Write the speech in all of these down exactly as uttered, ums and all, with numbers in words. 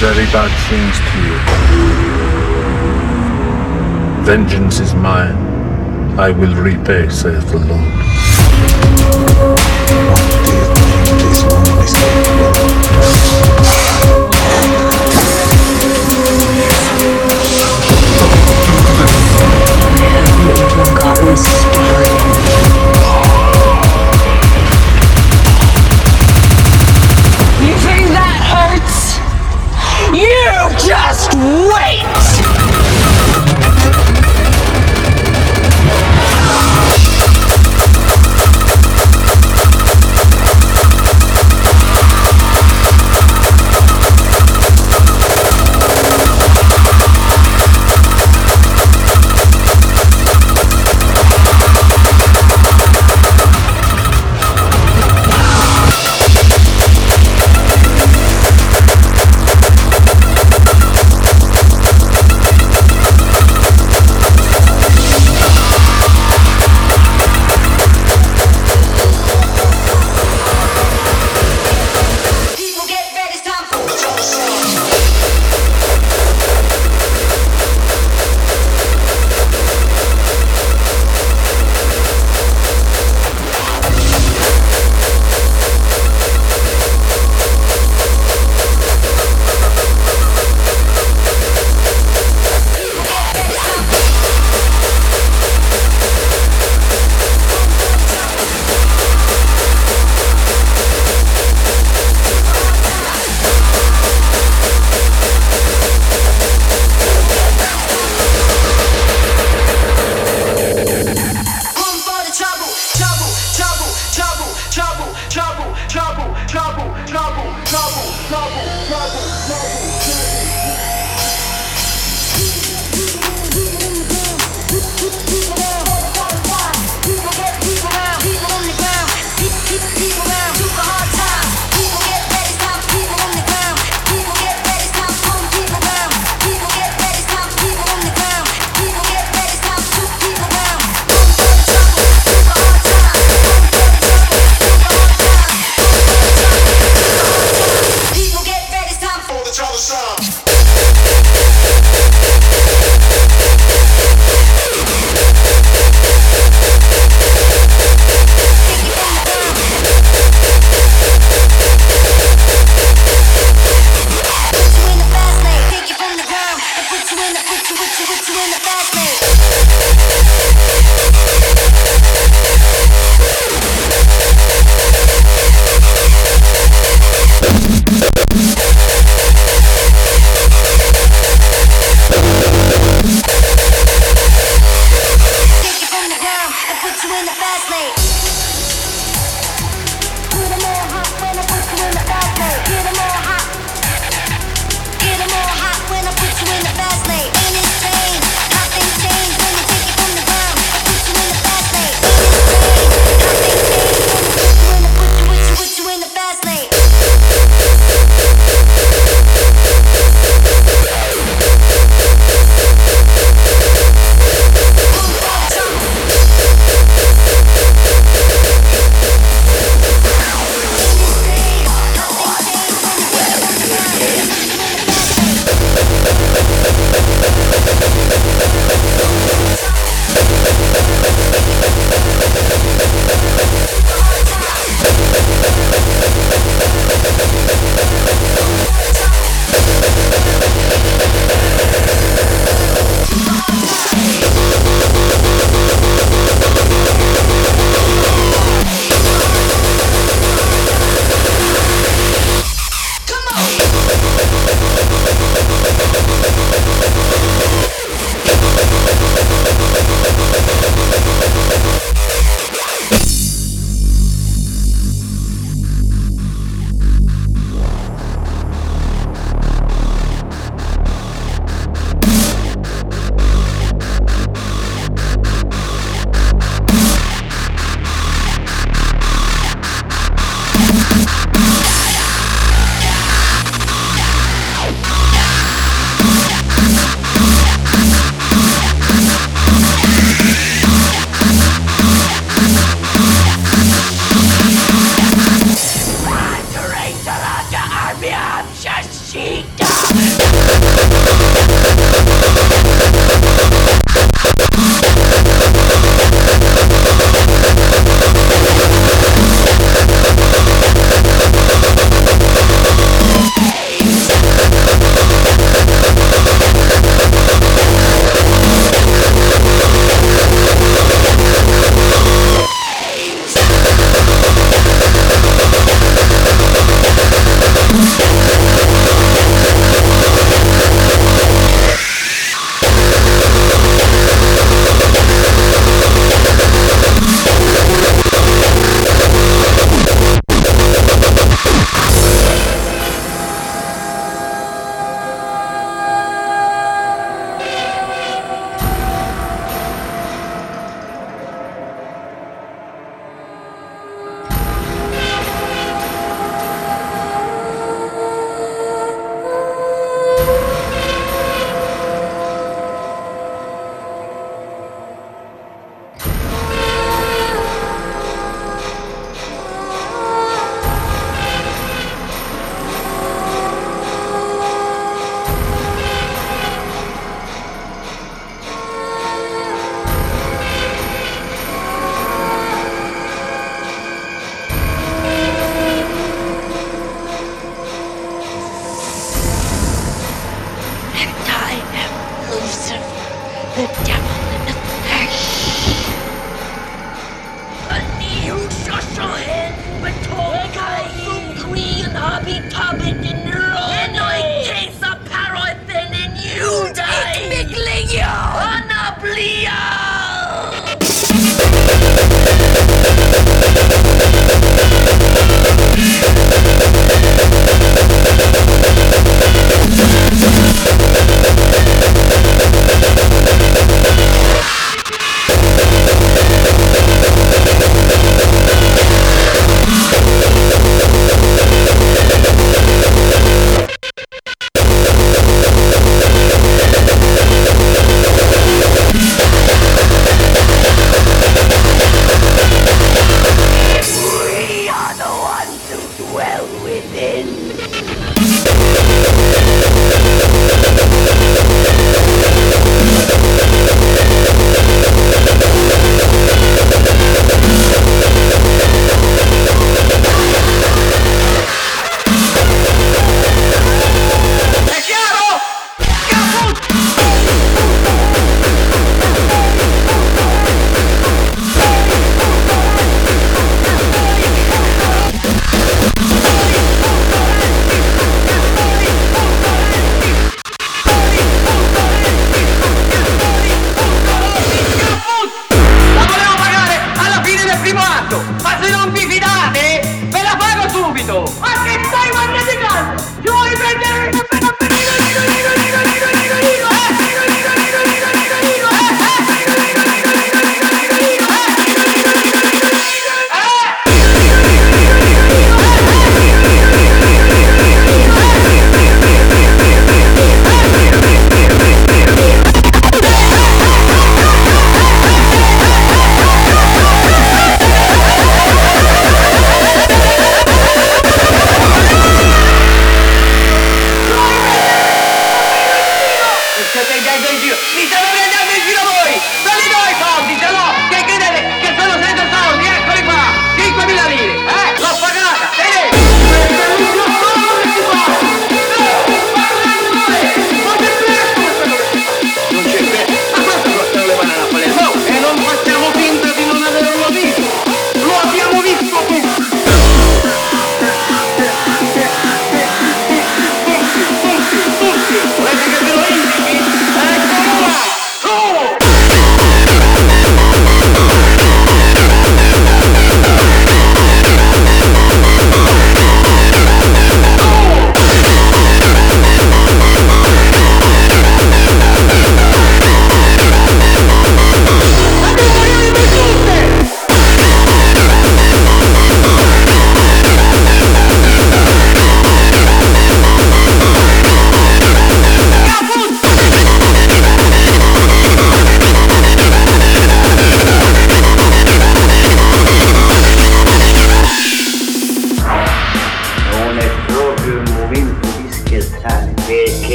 Very bad things to you. Vengeance is mine. I will repay, saith the Lord. One day of pain is one mistake more.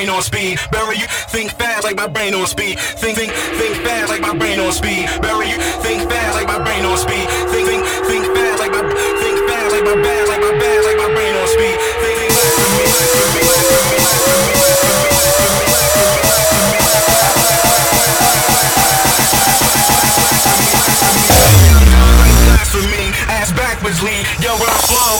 brain on speed. Bury you, think fast like my brain on speed. Think, think, think fast like my brain on speed. Bury you, think fast like my brain on speed. Think, think, think fast like my, think fast like my bass, like my bass, like my brain on speed. Think, think fast for me, for me, for me, for me, for me, for me, for me, ass backwards lead. Yo, I flow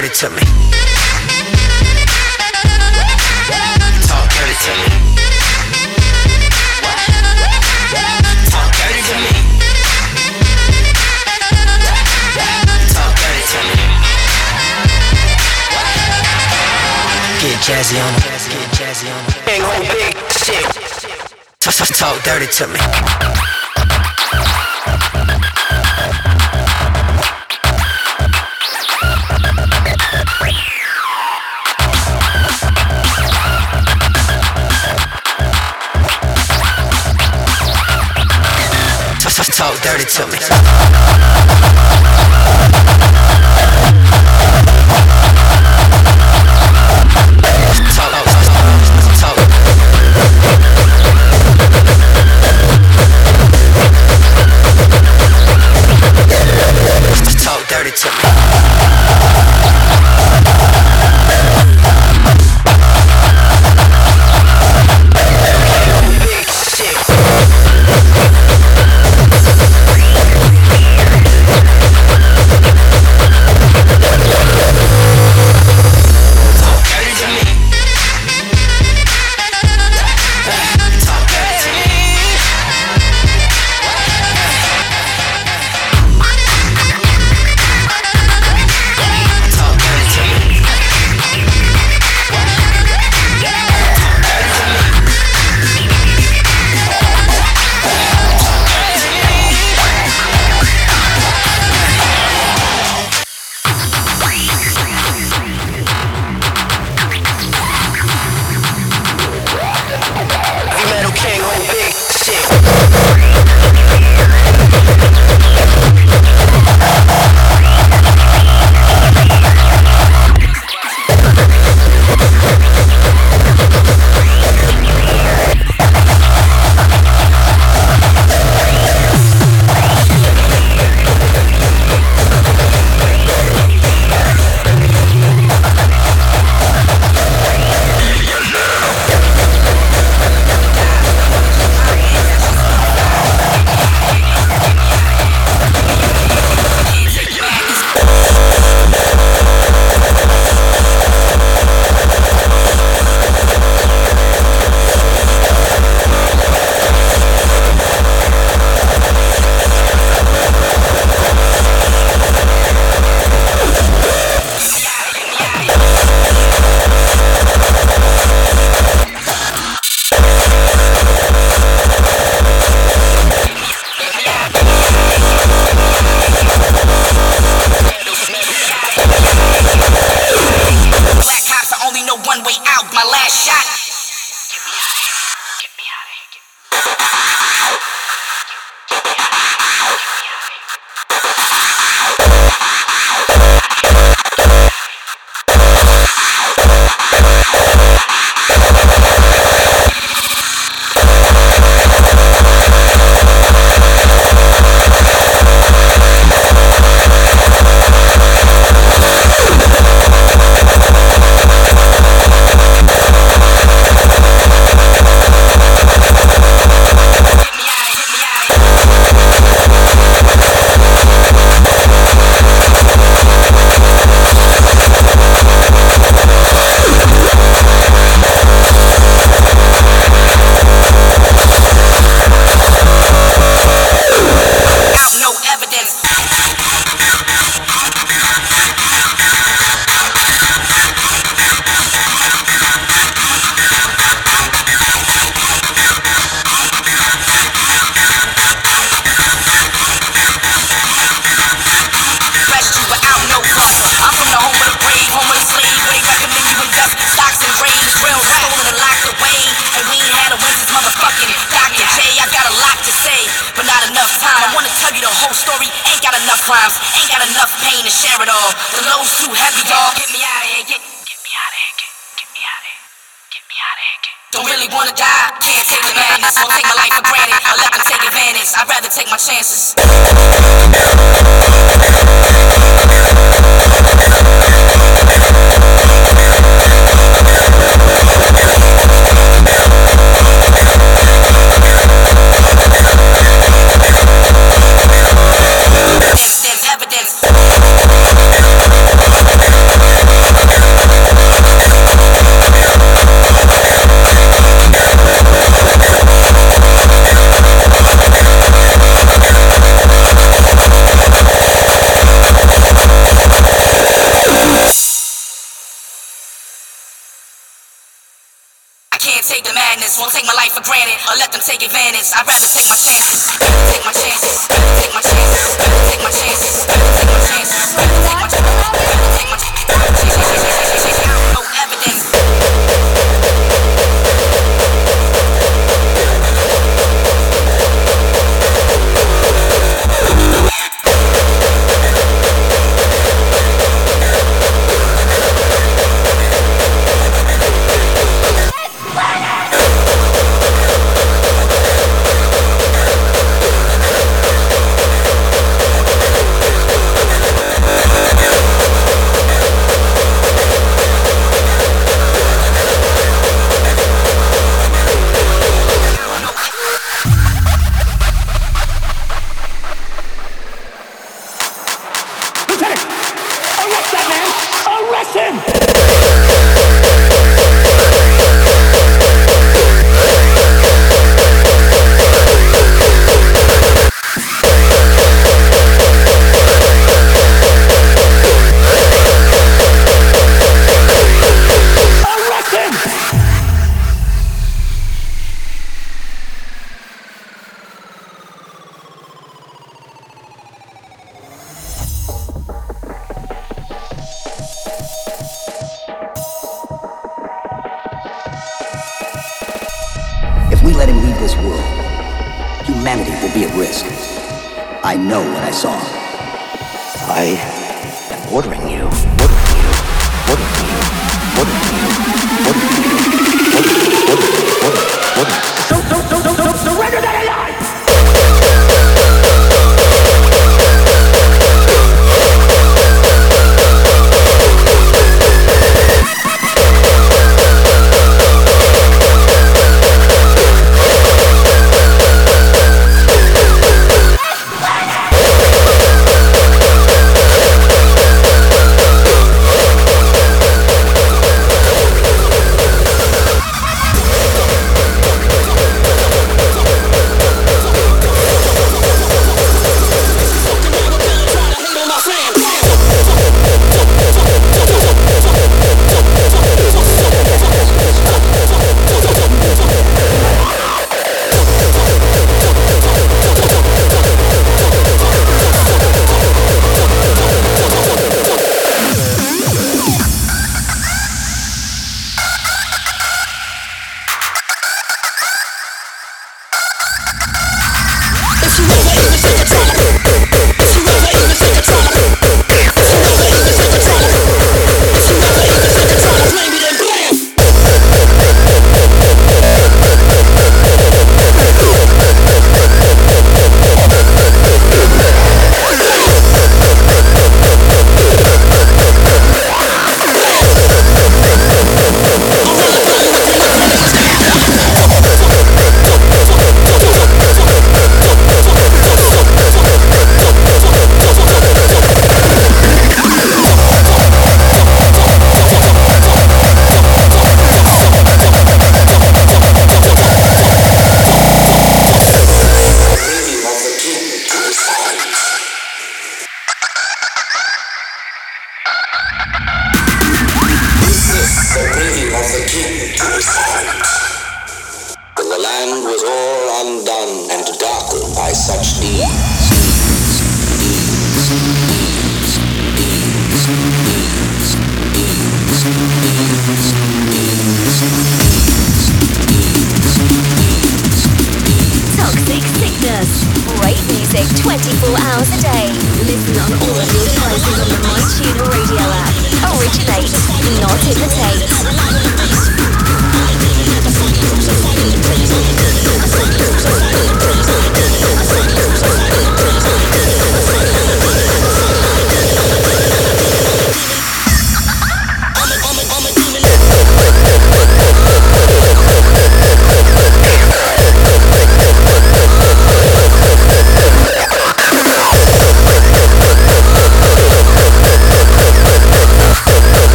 dirty to me. Talk dirty to me. Talk dirty to me. Talk dirty to me. Get jazzy on it. Get jazzy on it. Big old big shit. Talk dirty to me. Talk dirty to me. Talk dirty to me. friends won't take my life for granted or let them take advantage. I'd rather take my chances, take my chances, take my chances, take my chances, take my chances, take my chances, take my chances.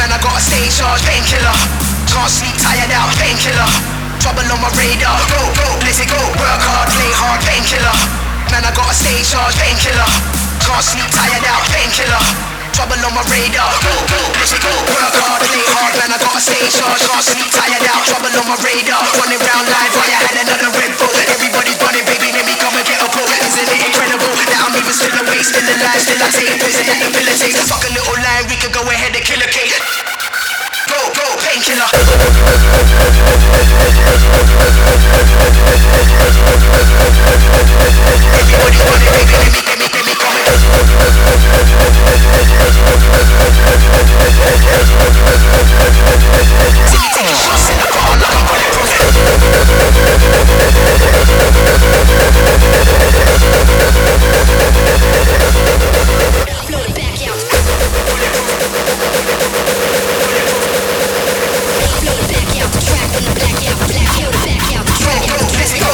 man, I got a stage charge, painkiller. Can't sleep, tired out, painkiller. Trouble on my radar, go, go, let it go. Work hard, play hard, painkiller. Man, I got a stage charge, painkiller. Can't sleep, tired out, painkiller. Trouble on my radar, go, go, let it go. Work hard, play hard, man, I got a stage charge. Can't sleep, tired out, trouble on my radar. Running round live, I had another red bull. Everybody's running, baby, let me come and get a pull. Isn't it incredible that I'm even still awake, still alive, still I take prison that debilitates. Fuck a little line, we could go ahead and kill a cake. Go, go, painkiller. Everybody's running, baby, let me, let me, let me come in. Take me, take me shots in the car like I'm bulletproof. Now blow it back out. Blow it back out the track from the blackout, blackout, back out the track. Go, go, let's go.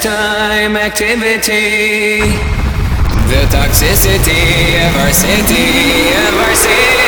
time activity. The toxicity of our city, of our city.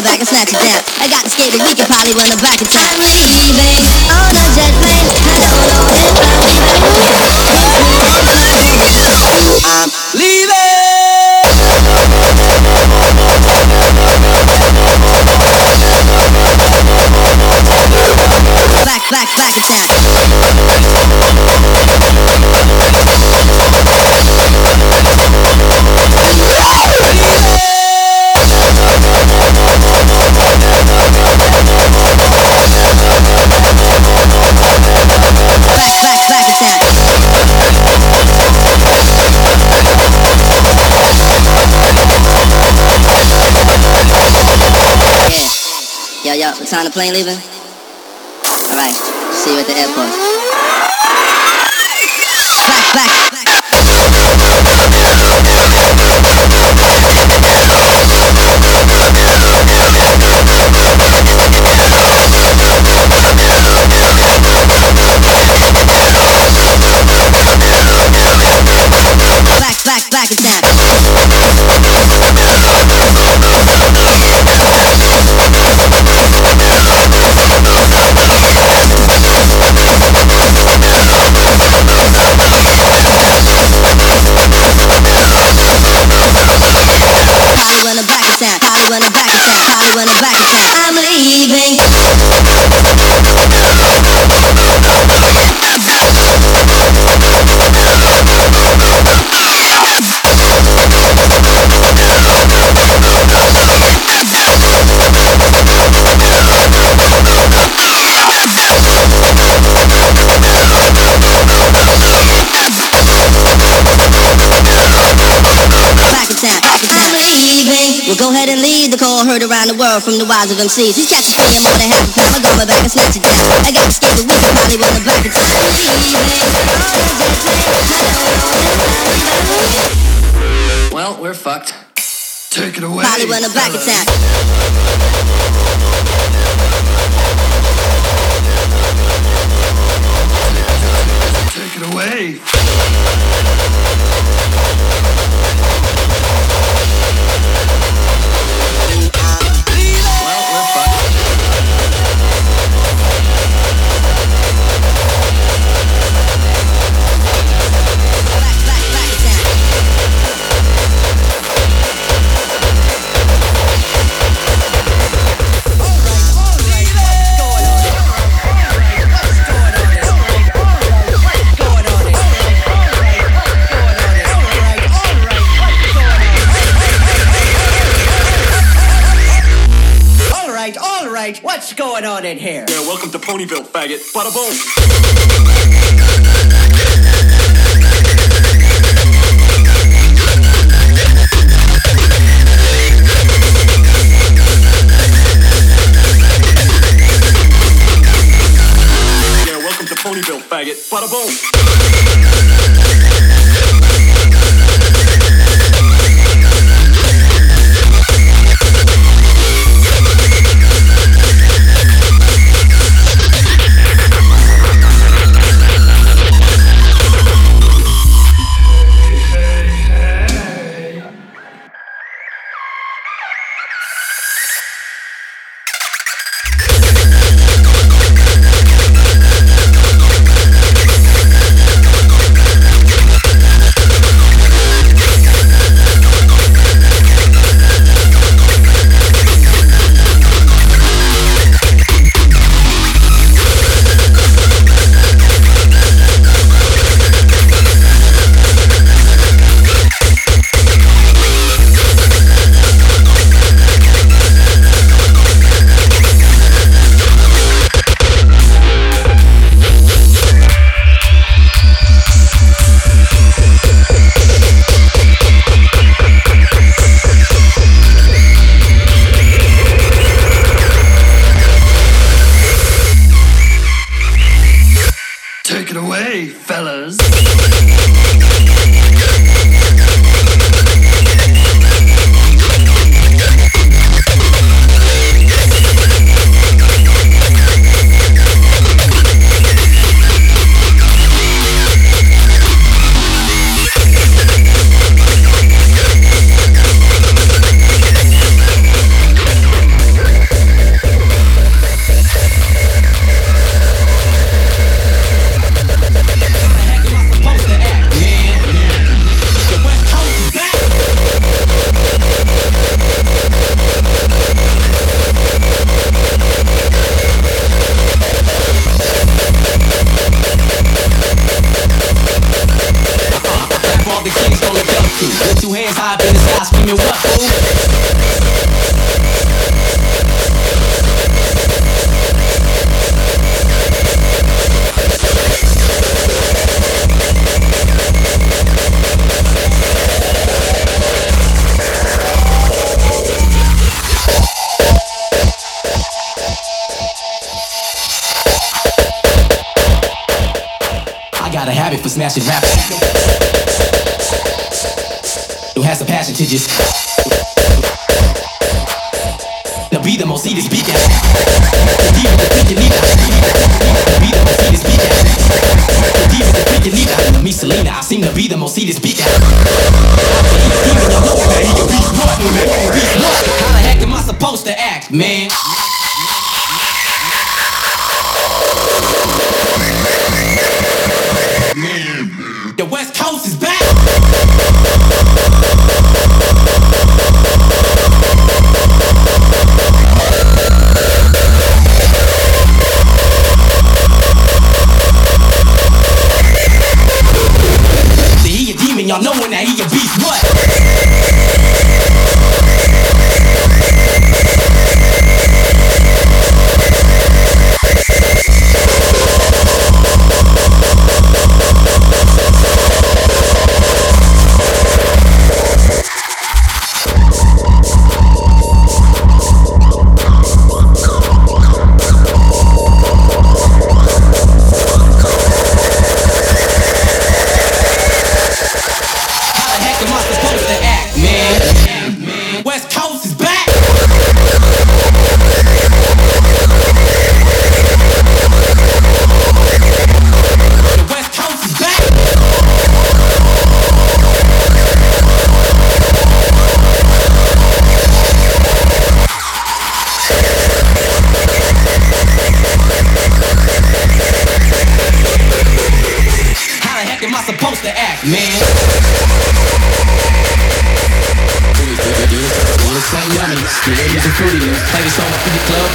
Back and snatch it down. I got the skate, but we can probably run it back in time. I'm leaving on a jet plane. I don't know if I'll be back. I'm leaving. Back, back, back in time. Yo, yo, what time the plane leaving? Alright, see you at the airport. Back, back, back. Back, back, back and down. When I'm back in town, probably when I'm back in town. I'm leaving. Well, go ahead and lead the call heard around the world from the wise of M Cs. These cats are playing more than half the time. I got my back and snatch it down. I got to skip the week and probably run it back in time. I'm leaving. Well, we're fucked. Take it away. Probably when the black attack. Take it away. What's going on in here? Yeah, welcome to Ponyville, faggot. Bada boom. Yeah, welcome to Ponyville, faggot. Bada boom. Take it away, fellas. For smashing rap, who has the passion to just to be the most see this beat down. The deep the freaking lead out. To be the most see this beat down. The deep the freaking lead out. To me, Selena, I seem to be the most see this beat down. Even the lower man, he can reach one. Reach one. How the heck am I supposed to act, man? The West Coast is back! See, he a demon, y'all know when that he a beast, what? man. Wanna say yummy? Your ladies are fruity. Play this song in the club.